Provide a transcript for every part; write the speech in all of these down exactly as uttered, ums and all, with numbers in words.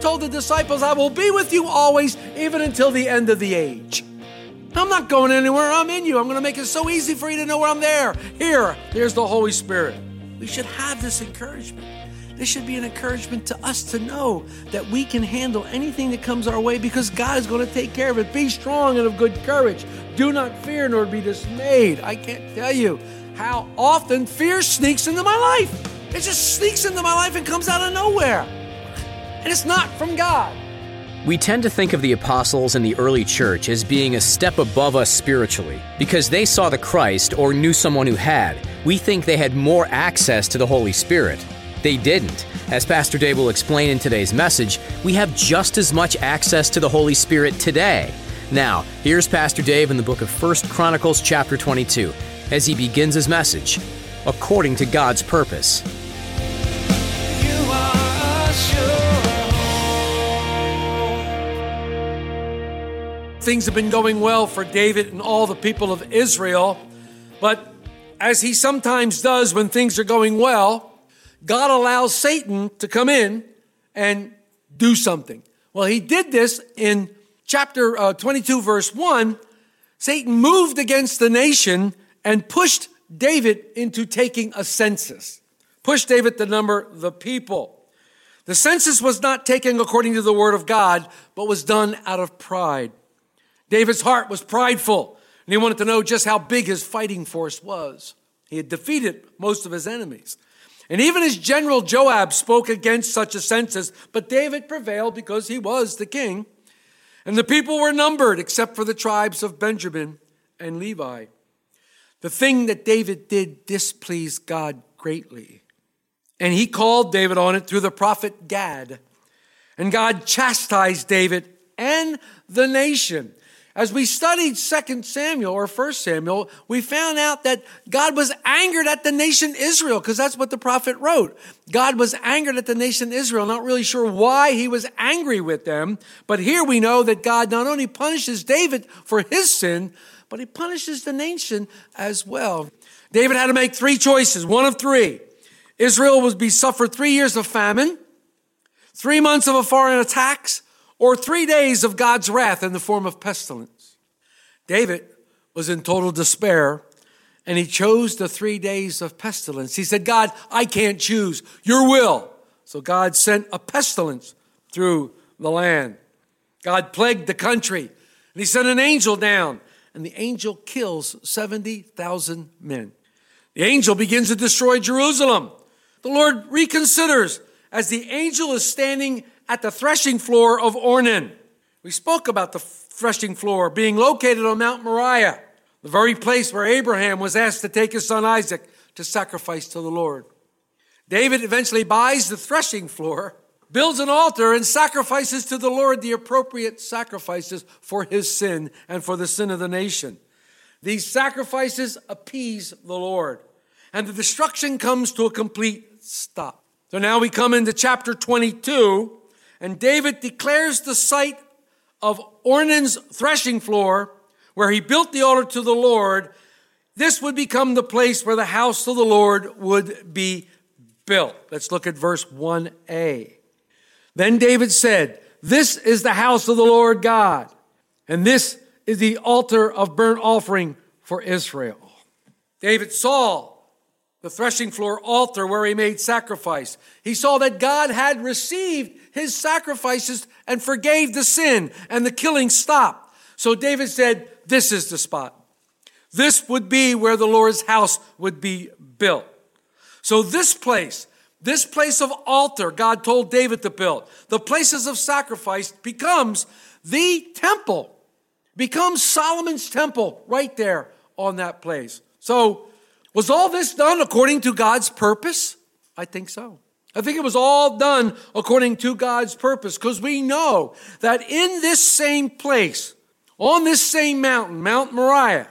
Told the disciples, I will be with you always, even until the end of the age. I'm not going anywhere. I'm in you. I'm going to make it so easy for you to know where I'm there. Here, here's the Holy Spirit. We should have this encouragement. This should be an encouragement to us to know that we can handle anything that comes our way because God is going to take care of it. Be strong and of good courage. Do not fear nor be dismayed. I can't tell you how often fear sneaks into my life. It just sneaks into my life and comes out of nowhere. And it's not from God. We tend to think of the apostles in the early church as being a step above us spiritually because they saw the Christ or knew someone who had. We think they had more access to the Holy Spirit. They didn't. As Pastor Dave will explain in today's message, we have just as much access to the Holy Spirit today. Now, here's Pastor Dave in the book of First Chronicles chapter twenty-two as he begins his message, According to God's Purpose. You are sure. Things have been going well for David and all the people of Israel, but as he sometimes does when things are going well, God allows Satan to come in and do something. Well, he did this in chapter uh, twenty-two, verse one. Satan moved against the nation and pushed David into taking a census, pushed David to number the people. The census was not taken according to the word of God, but was done out of pride. David's heart was prideful, and he wanted to know just how big his fighting force was. He had defeated most of his enemies. And even his general Joab spoke against such a census, but David prevailed because he was the king. And the people were numbered except for the tribes of Benjamin and Levi. The thing that David did displeased God greatly. And he called David on it through the prophet Gad. And God chastised David and the nation. As we studied Second Samuel or First Samuel, we found out that God was angered at the nation Israel because that's what the prophet wrote. God was angered at the nation Israel, not really sure why he was angry with them. But here we know that God not only punishes David for his sin, but he punishes the nation as well. David had to make three choices, one of three. Israel would be suffered three years of famine, three months of a foreign attacks, or three days of God's wrath in the form of pestilence. David was in total despair, and he chose the three days of pestilence. He said, God, I can't choose your will. So God sent a pestilence through the land. God plagued the country, and he sent an angel down, and the angel kills seventy thousand men. The angel begins to destroy Jerusalem. The Lord reconsiders as the angel is standing at the threshing floor of Ornan. We spoke about the threshing floor being located on Mount Moriah, the very place where Abraham was asked to take his son Isaac to sacrifice to the Lord. David eventually buys the threshing floor, builds an altar, and sacrifices to the Lord the appropriate sacrifices for his sin and for the sin of the nation. These sacrifices appease the Lord, and the destruction comes to a complete stop. So now we come into chapter twenty-two, and David declares the site of Ornan's threshing floor, where he built the altar to the Lord. This would become the place where the house of the Lord would be built. Let's look at verse one a. Then David said, this is the house of the Lord God, and this is the altar of burnt offering for Israel. David saw the threshing floor altar where he made sacrifice. He saw that God had received his sacrifices and forgave the sin, and the killing stopped. So David said, this is the spot. This would be where the Lord's house would be built. So this place, this place of altar God told David to build, the places of sacrifice becomes the temple, becomes Solomon's temple right there on that place. So Was all this done according to God's purpose? I think so. I think it was all done according to God's purpose, because we know that in this same place, on this same mountain, Mount Moriah,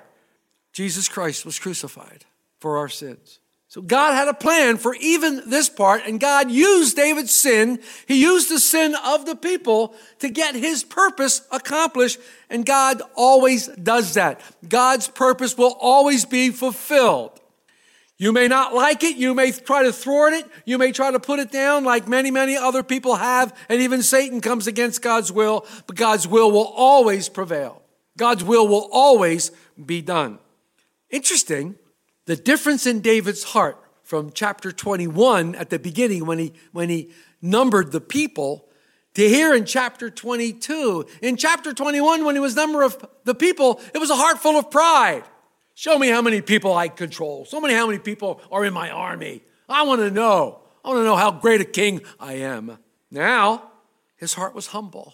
Jesus Christ was crucified for our sins. So God had a plan for even this part, and God used David's sin. He used the sin of the people to get his purpose accomplished, and God always does that. God's purpose will always be fulfilled. You may not like it. You may try to thwart it. You may try to put it down like many, many other people have. And even Satan comes against God's will. But God's will will always prevail. God's will will always be done. Interesting, the difference in David's heart from chapter twenty-one at the beginning when he, when he numbered the people to here in chapter twenty-two. In chapter twenty-one, when he was number of the people, it was a heart full of pride. Show me how many people I control. So many, how many people are in my army. I want to know. I want to know how great a king I am. Now, his heart was humble.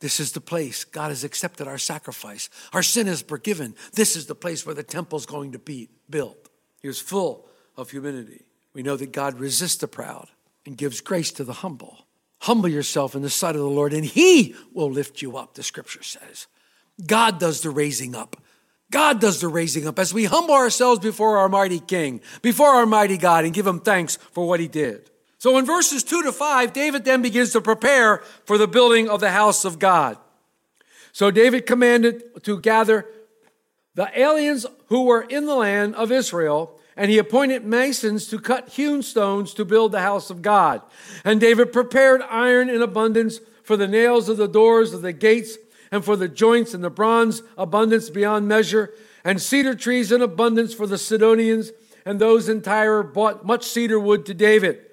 This is the place. God has accepted our sacrifice. Our sin is forgiven. This is the place where the temple's going to be built. He was full of humility. We know that God resists the proud and gives grace to the humble. Humble yourself in the sight of the Lord, and he will lift you up, the scripture says. God does the raising up. God does the raising up as we humble ourselves before our mighty King, before our mighty God, and give him thanks for what he did. So in verses two to five, David then begins to prepare for the building of the house of God. So David commanded to gather the aliens who were in the land of Israel, and he appointed masons to cut hewn stones to build the house of God. And David prepared iron in abundance for the nails of the doors of the gates, and for the joints and the bronze, abundance beyond measure, and cedar trees in abundance for the Sidonians, and those in Tyre bought much cedar wood to David.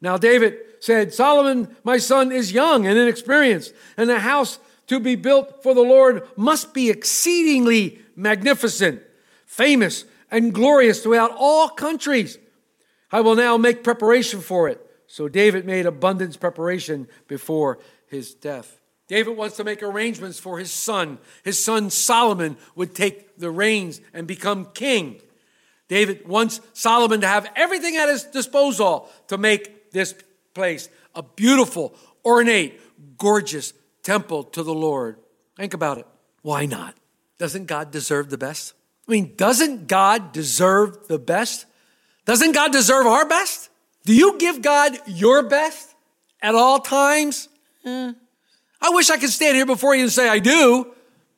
Now David said, Solomon, my son, is young and inexperienced, and the house to be built for the Lord must be exceedingly magnificent, famous, and glorious throughout all countries. I will now make preparation for it. So David made abundant preparation before his death. David wants to make arrangements for his son. His son Solomon would take the reins and become king. David wants Solomon to have everything at his disposal to make this place a beautiful, ornate, gorgeous temple to the Lord. Think about it. Why not? Doesn't God deserve the best? I mean, doesn't God deserve the best? Doesn't God deserve our best? Do you give God your best at all times? Eh. I wish I could stand here before you and say I do,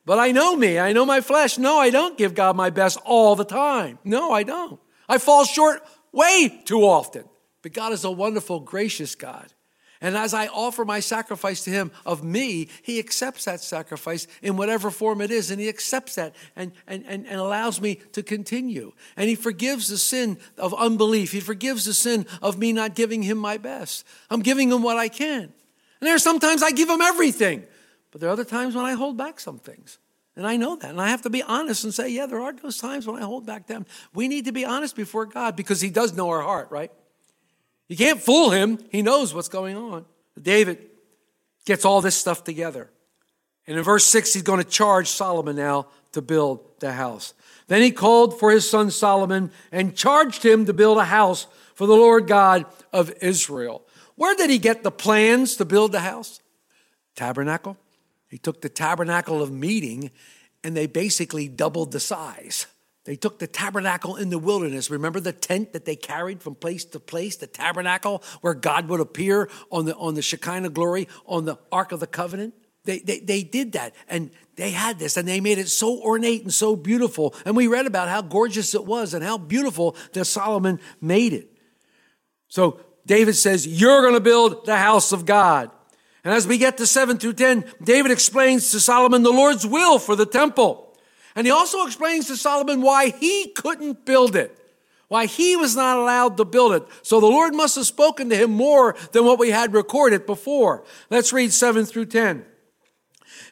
but I know me. I know my flesh. No, I don't give God my best all the time. No, I don't. I fall short way too often. But God is a wonderful, gracious God. And as I offer my sacrifice to him of me, he accepts that sacrifice in whatever form it is. And he accepts that and, and, and, and allows me to continue. And he forgives the sin of unbelief. He forgives the sin of me not giving him my best. I'm giving him what I can. And there are sometimes I give them everything. But there are other times when I hold back some things. And I know that. And I have to be honest and say, yeah, there are those times when I hold back them. We need to be honest before God because he does know our heart, right? You can't fool him. He knows what's going on. David gets all this stuff together. And in verse six, he's going to charge Solomon now to build the house. Then he called for his son Solomon and charged him to build a house for the Lord God of Israel. Where did he get the plans to build the house? Tabernacle. He took the tabernacle of meeting and they basically doubled the size. They took the tabernacle in the wilderness. Remember the tent that they carried from place to place, the tabernacle where God would appear on the, on the Shekinah glory, on the Ark of the Covenant? They, they, they did that and they had this and they made it so ornate and so beautiful. And we read about how gorgeous it was and how beautiful that Solomon made it. So David says, you're going to build the house of God. And as we get to seven through ten, David explains to Solomon the Lord's will for the temple. And he also explains to Solomon why he couldn't build it, why he was not allowed to build it. So the Lord must have spoken to him more than what we had recorded before. Let's read seven through ten.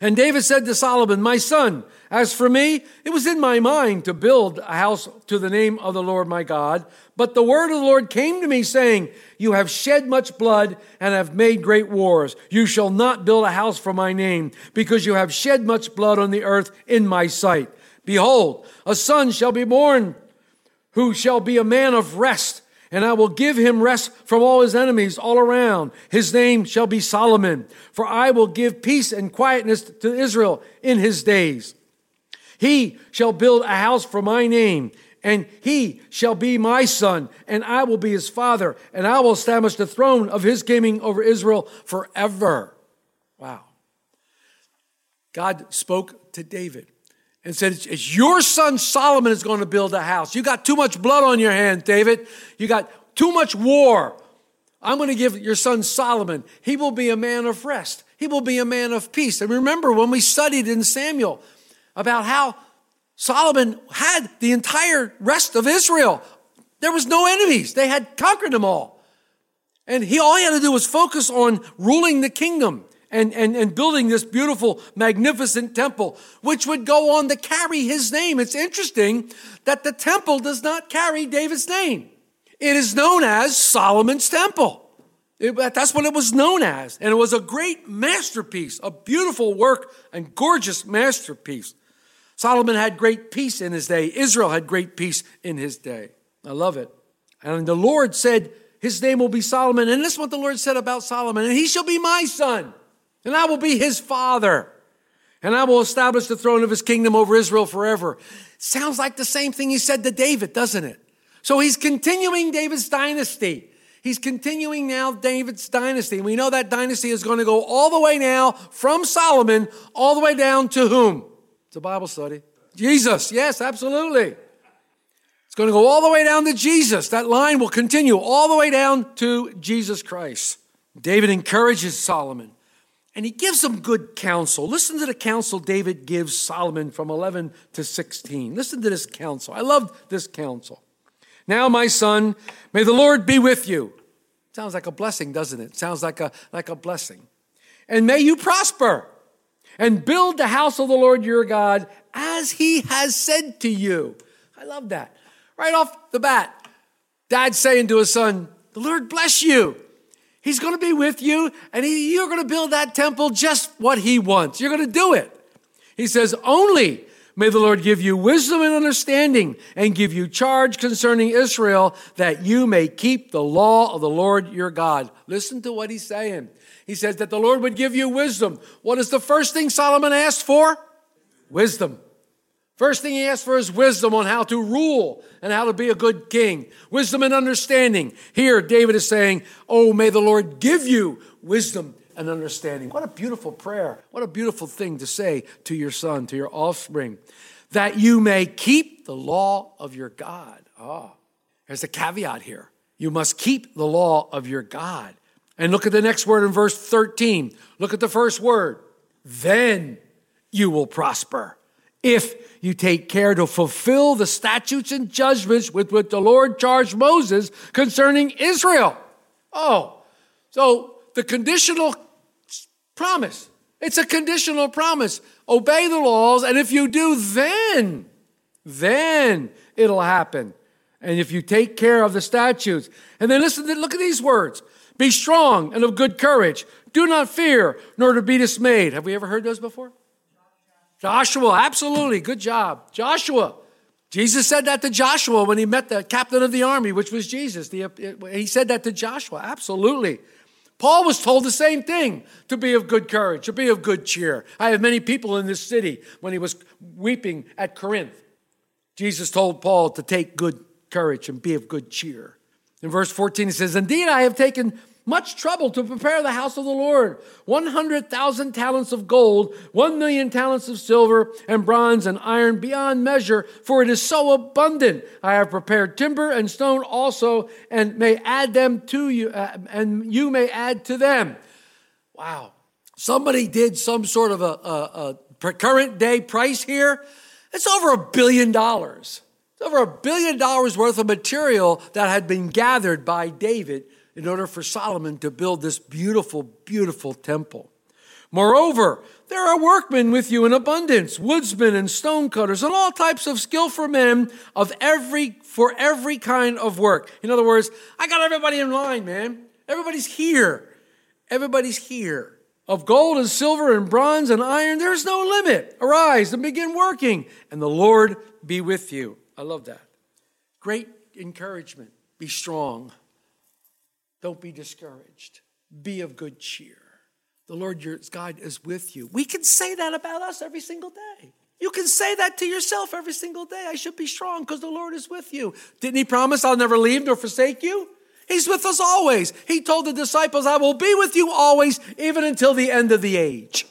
And David said to Solomon, my son, as for me, it was in my mind to build a house to the name of the Lord my God. But the word of the Lord came to me saying, you have shed much blood and have made great wars. You shall not build a house for my name because you have shed much blood on the earth in my sight. Behold, a son shall be born who shall be a man of rest, and I will give him rest from all his enemies all around. His name shall be Solomon, for I will give peace and quietness to Israel in his days. He shall build a house for my name, and he shall be my son, and I will be his father, and I will establish the throne of his kingdom over Israel forever. Wow. God spoke to David and said, it's your son Solomon is going to build a house. You got too much blood on your hands, David. You got too much war. I'm going to give your son Solomon. He will be a man of rest. He will be a man of peace. And remember when we studied in Samuel about how Solomon had the entire rest of Israel. There was no enemies. They had conquered them all. And he all he had to do was focus on ruling the kingdom and, and, and building this beautiful, magnificent temple, which would go on to carry his name. It's interesting that the temple does not carry David's name. It is known as Solomon's Temple. It, that's what it was known as. And it was a great masterpiece, a beautiful work and gorgeous masterpiece. Solomon had great peace in his day. Israel had great peace in his day. I love it. And the Lord said, his name will be Solomon. And this is what the Lord said about Solomon. And he shall be my son, and I will be his father. And I will establish the throne of his kingdom over Israel forever. Sounds like the same thing he said to David, doesn't it? So he's continuing David's dynasty. He's continuing now David's dynasty. We know that dynasty is going to go all the way now from Solomon all the way down to whom? It's a Bible study. Jesus, yes, absolutely. It's going to go all the way down to Jesus. That line will continue all the way down to Jesus Christ. David encourages Solomon, and he gives him good counsel. Listen to the counsel David gives Solomon from eleven to sixteen. Listen to this counsel. I love this counsel. Now, my son, may the Lord be with you. Sounds like a blessing, doesn't it? Sounds like a, like a blessing. And may you prosper. And build the house of the Lord your God as he has said to you. I love that. Right off the bat, dad's saying to his son, the Lord bless you. He's going to be with you, and he, you're going to build that temple just what he wants. You're going to do it. He says, only may the Lord give you wisdom and understanding and give you charge concerning Israel that you may keep the law of the Lord your God. Listen to what he's saying. He says that the Lord would give you wisdom. What is the first thing Solomon asked for? Wisdom. First thing he asked for is wisdom on how to rule and how to be a good king. Wisdom and understanding. Here, David is saying, oh, may the Lord give you wisdom and understanding. What a beautiful prayer. What a beautiful thing to say to your son, to your offspring, that you may keep the law of your God. Ah, there's a caveat here. You must keep the law of your God. And look at the next word in verse thirteen. Look at the first word. Then you will prosper if you take care to fulfill the statutes and judgments with which the Lord charged Moses concerning Israel. Oh, so the conditional promise. It's a conditional promise. Obey the laws, and if you do, then, then it'll happen. And if you take care of the statutes. And then listen, to, look at these words. Be strong and of good courage. Do not fear, nor to be dismayed. Have we ever heard those before? Joshua, absolutely. Good job. Joshua. Jesus said that to Joshua when he met the captain of the army, which was Jesus. He said that to Joshua, absolutely. Paul was told the same thing, to be of good courage, to be of good cheer. I have many people in this city when he was weeping at Corinth. Jesus told Paul to take good courage and be of good cheer. In verse fourteen, he says, indeed, I have taken much trouble to prepare the house of the Lord, one hundred thousand talents of gold, one million talents of silver and bronze and iron beyond measure, for it is so abundant. I have prepared timber and stone also, and may add them to you, uh, and you may add to them. Wow. Somebody did some sort of a, a, a current day price here. It's over a billion dollars. Over a billion dollars worth of material that had been gathered by David in order for Solomon to build this beautiful, beautiful temple. Moreover, there are workmen with you in abundance, woodsmen and stonecutters and all types of skillful men of every for every kind of work. In other words, I got everybody in line, man. Everybody's here. Everybody's here. Of gold and silver and bronze and iron, there's no limit. Arise and begin working, and the Lord be with you. I love that. Great encouragement. Be strong. Don't be discouraged. Be of good cheer. The Lord your God is with you. We can say that about us every single day. You can say that to yourself every single day. I should be strong because the Lord is with you. Didn't he promise I'll never leave nor forsake you? He's with us always. He told the disciples, I will be with you always, even until the end of the age.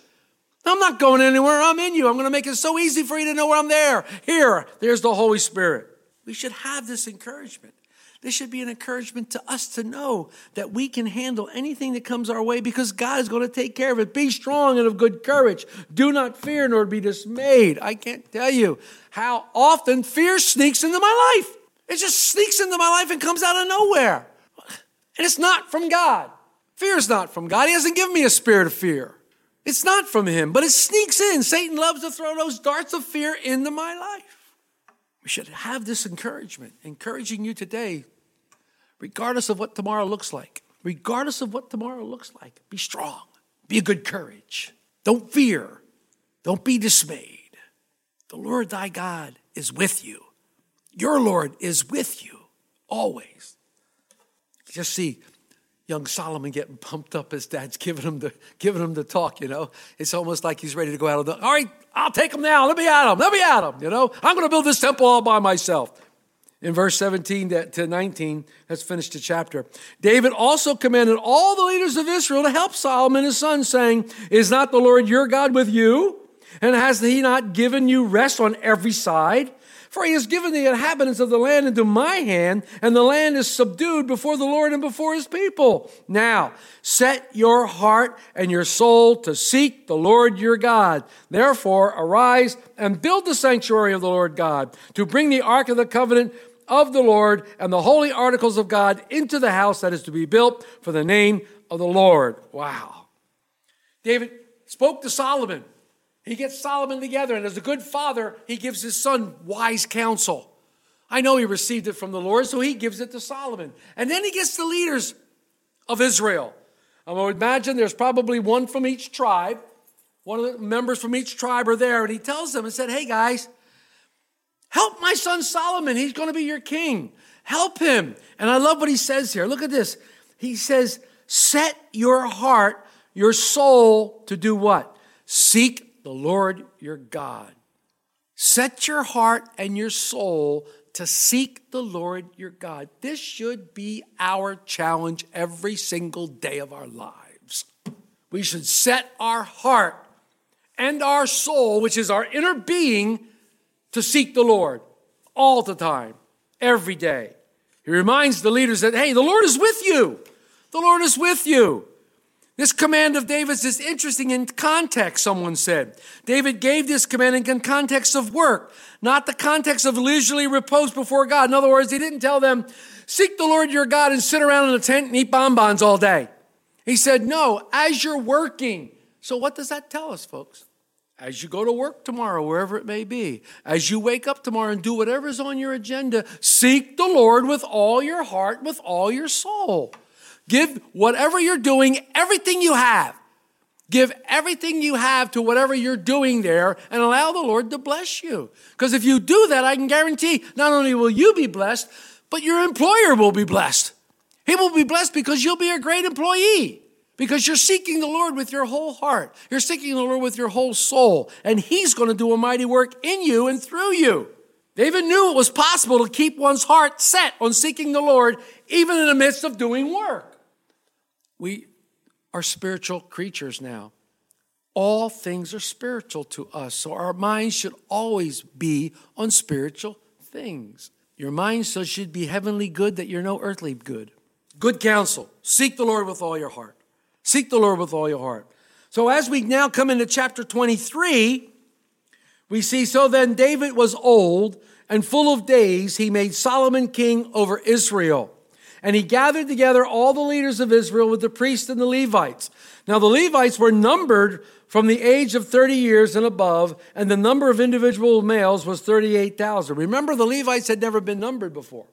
I'm not going anywhere. I'm in you. I'm going to make it so easy for you to know where I'm there. Here, there's the Holy Spirit. We should have this encouragement. This should be an encouragement to us to know that we can handle anything that comes our way because God is going to take care of it. Be strong and of good courage. Do not fear nor be dismayed. I can't tell you how often fear sneaks into my life. It just sneaks into my life and comes out of nowhere. And it's not from God. Fear is not from God. He hasn't given me a spirit of fear. It's not from him, but it sneaks in. Satan loves to throw those darts of fear into my life. We should have this encouragement, encouraging you today, regardless of what tomorrow looks like. Regardless of what tomorrow looks like, be strong. Be of good courage. Don't fear. Don't be dismayed. The Lord thy God is with you. Your Lord is with you always. Just see young Solomon getting pumped up. His dad's giving him the giving him the talk, you know. It's almost like he's ready to go out of the, all right, I'll take him now. Let me at him. Let me at him, you know. I'm going to build this temple all by myself. In verse seventeen to nineteen, let's finish the chapter. David also commanded all the leaders of Israel to help Solomon his son, saying, is not the Lord your God with you? And has he not given you rest on every side? For he has given the inhabitants of the land into my hand, and the land is subdued before the Lord and before his people. Now, set your heart and your soul to seek the Lord your God. Therefore, arise and build the sanctuary of the Lord God, to bring the Ark of the Covenant of the Lord and the holy articles of God into the house that is to be built for the name of the Lord. Wow. David spoke to Solomon. He gets Solomon together, and as a good father, he gives his son wise counsel. I know he received it from the Lord, so he gives it to Solomon. And then he gets the leaders of Israel. I would imagine there's probably one from each tribe. One of the members from each tribe are there, and he tells them and said, hey, guys, help my son Solomon. He's going to be your king. Help him. And I love what he says here. Look at this. He says, set your heart, your soul to do what? Seek the Lord your God. Set your heart and your soul to seek the Lord your God. This should be our challenge every single day of our lives. We should set our heart and our soul, which is our inner being, to seek the Lord all the time, every day. He reminds the leaders that, hey, the Lord is with you. The Lord is with you. This command of David's is interesting in context, someone said. David gave this command in context of work, not the context of leisurely repose before God. In other words, he didn't tell them, seek the Lord your God and sit around in a tent and eat bonbons all day. He said, no, as you're working. So what does that tell us, folks? As you go to work tomorrow, wherever it may be, as you wake up tomorrow and do whatever is on your agenda, seek the Lord with all your heart, with all your soul. Give whatever you're doing, everything you have. Give everything you have to whatever you're doing there and allow the Lord to bless you. Because if you do that, I can guarantee not only will you be blessed, but your employer will be blessed. He will be blessed because you'll be a great employee. Because you're seeking the Lord with your whole heart. You're seeking the Lord with your whole soul. And he's going to do a mighty work in you and through you. David knew it was possible to keep one's heart set on seeking the Lord even in the midst of doing work. We are spiritual creatures now. All things are spiritual to us. So our minds should always be on spiritual things. Your mind so should be heavenly good that you're no earthly good. Good counsel. Seek the Lord with all your heart. Seek the Lord with all your heart. So as we now come into chapter twenty-three, we see, so then David was old and full of days. He made Solomon king over Israel. And he gathered together all the leaders of Israel with the priests and the Levites. Now the Levites were numbered from the age of thirty years and above, and the number of individual males was thirty-eight thousand. Remember, the Levites had never been numbered before.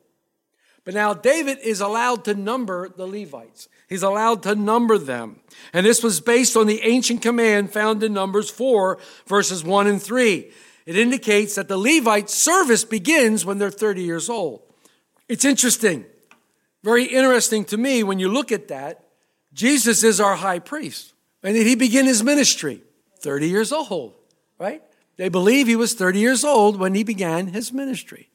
But now David is allowed to number the Levites. He's allowed to number them. And this was based on the ancient command found in Numbers four, verses one and three. It indicates that the Levite service begins when they're thirty years old. It's interesting, very interesting to me when you look at that. Jesus is our high priest. When did he begin his ministry? thirty years old, right? They believe he was thirty years old when he began his ministry.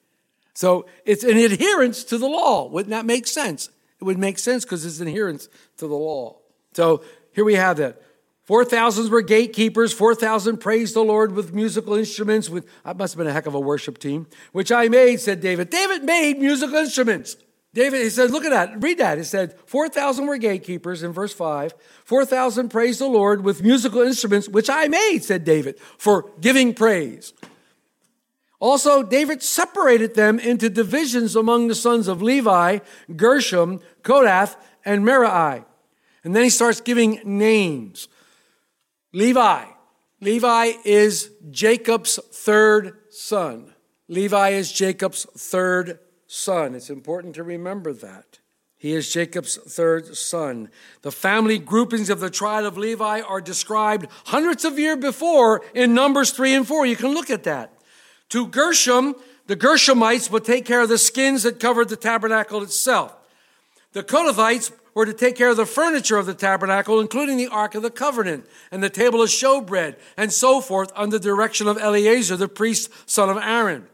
So it's an adherence to the law. Wouldn't that make sense? It would make sense because it's adherence to the law. So here we have that. four thousand were gatekeepers. four thousand praised the Lord with musical instruments. With I must have been a heck of a worship team, which I made, said David. David made musical instruments. David, he said, look at that. Read that. It said, four thousand were gatekeepers in verse five. four thousand praised the Lord with musical instruments, which I made, said David, for giving praise. Also, David separated them into divisions among the sons of Levi, Gershom, Kodath, and Merari. And then he starts giving names. Levi. Levi is Jacob's third son. Levi is Jacob's third son. It's important to remember that. He is Jacob's third son. The family groupings of the tribe of Levi are described hundreds of years before in Numbers three and four. You can look at that. To Gershom, the Gershomites would take care of the skins that covered the tabernacle itself. The Kohathites were to take care of the furniture of the tabernacle, including the Ark of the Covenant and the table of showbread and so forth, under the direction of Eleazar, the priest, son of Aaron.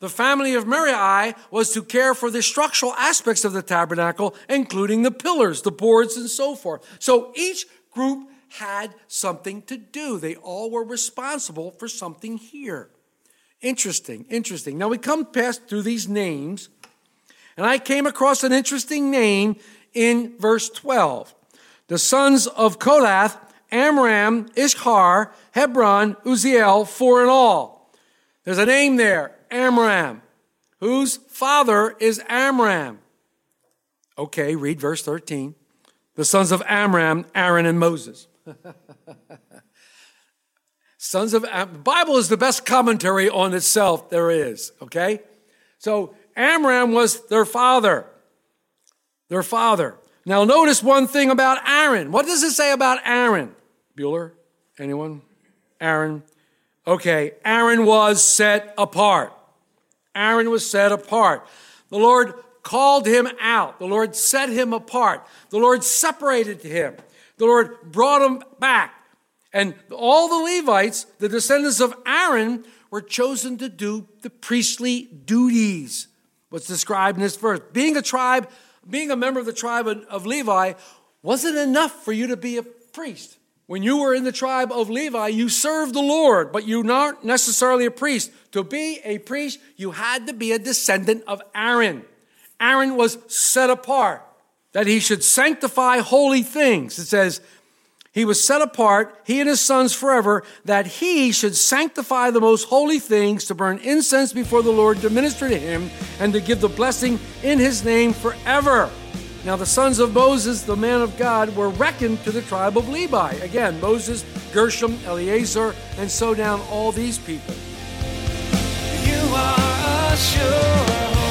The family of Merari was to care for the structural aspects of the tabernacle, including the pillars, the boards, and so forth. So each group had something to do. They all were responsible for something here. Interesting, interesting. Now we come past through these names, and I came across an interesting name in verse twelve. The sons of Kodath, Amram, Ishar, Hebron, Uziel, four in all. There's a name there. Amram, whose father is Amram. Okay, read verse thirteen. The sons of Amram, Aaron and Moses. Sons of Am- the Bible is the best commentary on itself there is, okay? So Amram was their father. Their father. Now notice one thing about Aaron. What does it say about Aaron? Bueller? Anyone? Aaron? Okay, Aaron was set apart. Aaron was set apart. The Lord called him out. The Lord set him apart. The Lord separated him. The Lord brought him back. And all the Levites, the descendants of Aaron, were chosen to do the priestly duties, what's described in this verse. Being a tribe, being a member of the tribe of Levi wasn't enough for you to be a priest. When you were in the tribe of Levi, you served the Lord, but you aren't necessarily a priest. To be a priest, you had to be a descendant of Aaron. Aaron was set apart, that he should sanctify holy things. It says, he was set apart, he and his sons forever, that he should sanctify the most holy things, to burn incense before the Lord, to minister to him, and to give the blessing in his name forever. Now the sons of Moses, the man of God, were reckoned to the tribe of Levi. Again, Moses, Gershom, Eleazar, and so down all these people. You are a sure hope.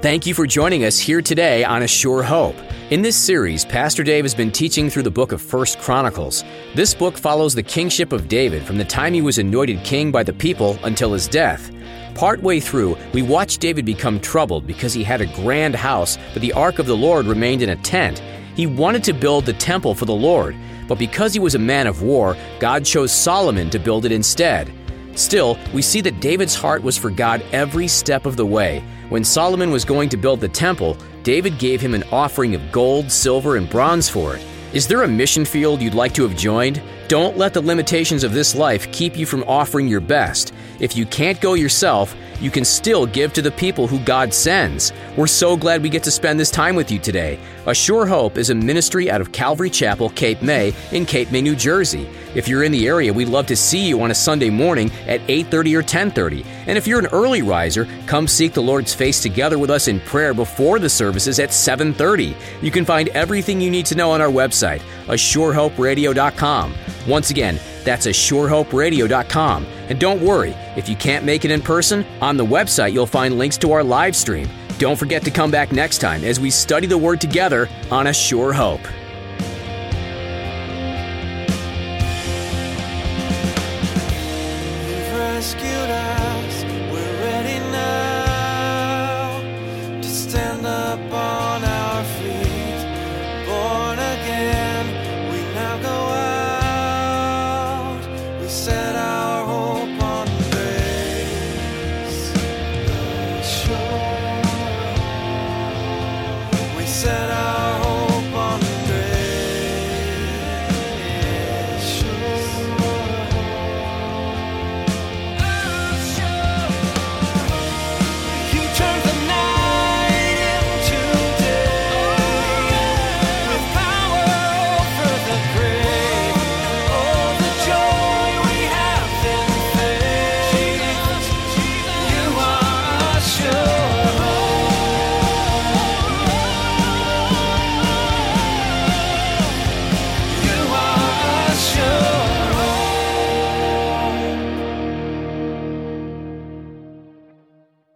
Thank you for joining us here today on A Sure Hope. In this series, Pastor Dave has been teaching through the book of First Chronicles. This book follows the kingship of David from the time he was anointed king by the people until his death. Partway through, we watched David become troubled because he had a grand house, but the Ark of the Lord remained in a tent. He wanted to build the temple for the Lord, but because he was a man of war, God chose Solomon to build it instead. Still, we see that David's heart was for God every step of the way. When Solomon was going to build the temple, David gave him an offering of gold, silver, and bronze for it. Is there a mission field you'd like to have joined? Don't let the limitations of this life keep you from offering your best. If you can't go yourself, you can still give to the people who God sends. We're so glad we get to spend this time with you today. A Sure Hope is a ministry out of Calvary Chapel, Cape May, in Cape May, New Jersey. If you're in the area, we'd love to see you on a Sunday morning at eight thirty or ten thirty. And if you're an early riser, come seek the Lord's face together with us in prayer before the services at seven thirty. You can find everything you need to know on our website, a sure hope radio dot com. Once again, that's a sure hope radio dot com. And don't worry, if you can't make it in person, on the website you'll find links to our live stream. Don't forget to come back next time as we study the Word together on A Sure Hope.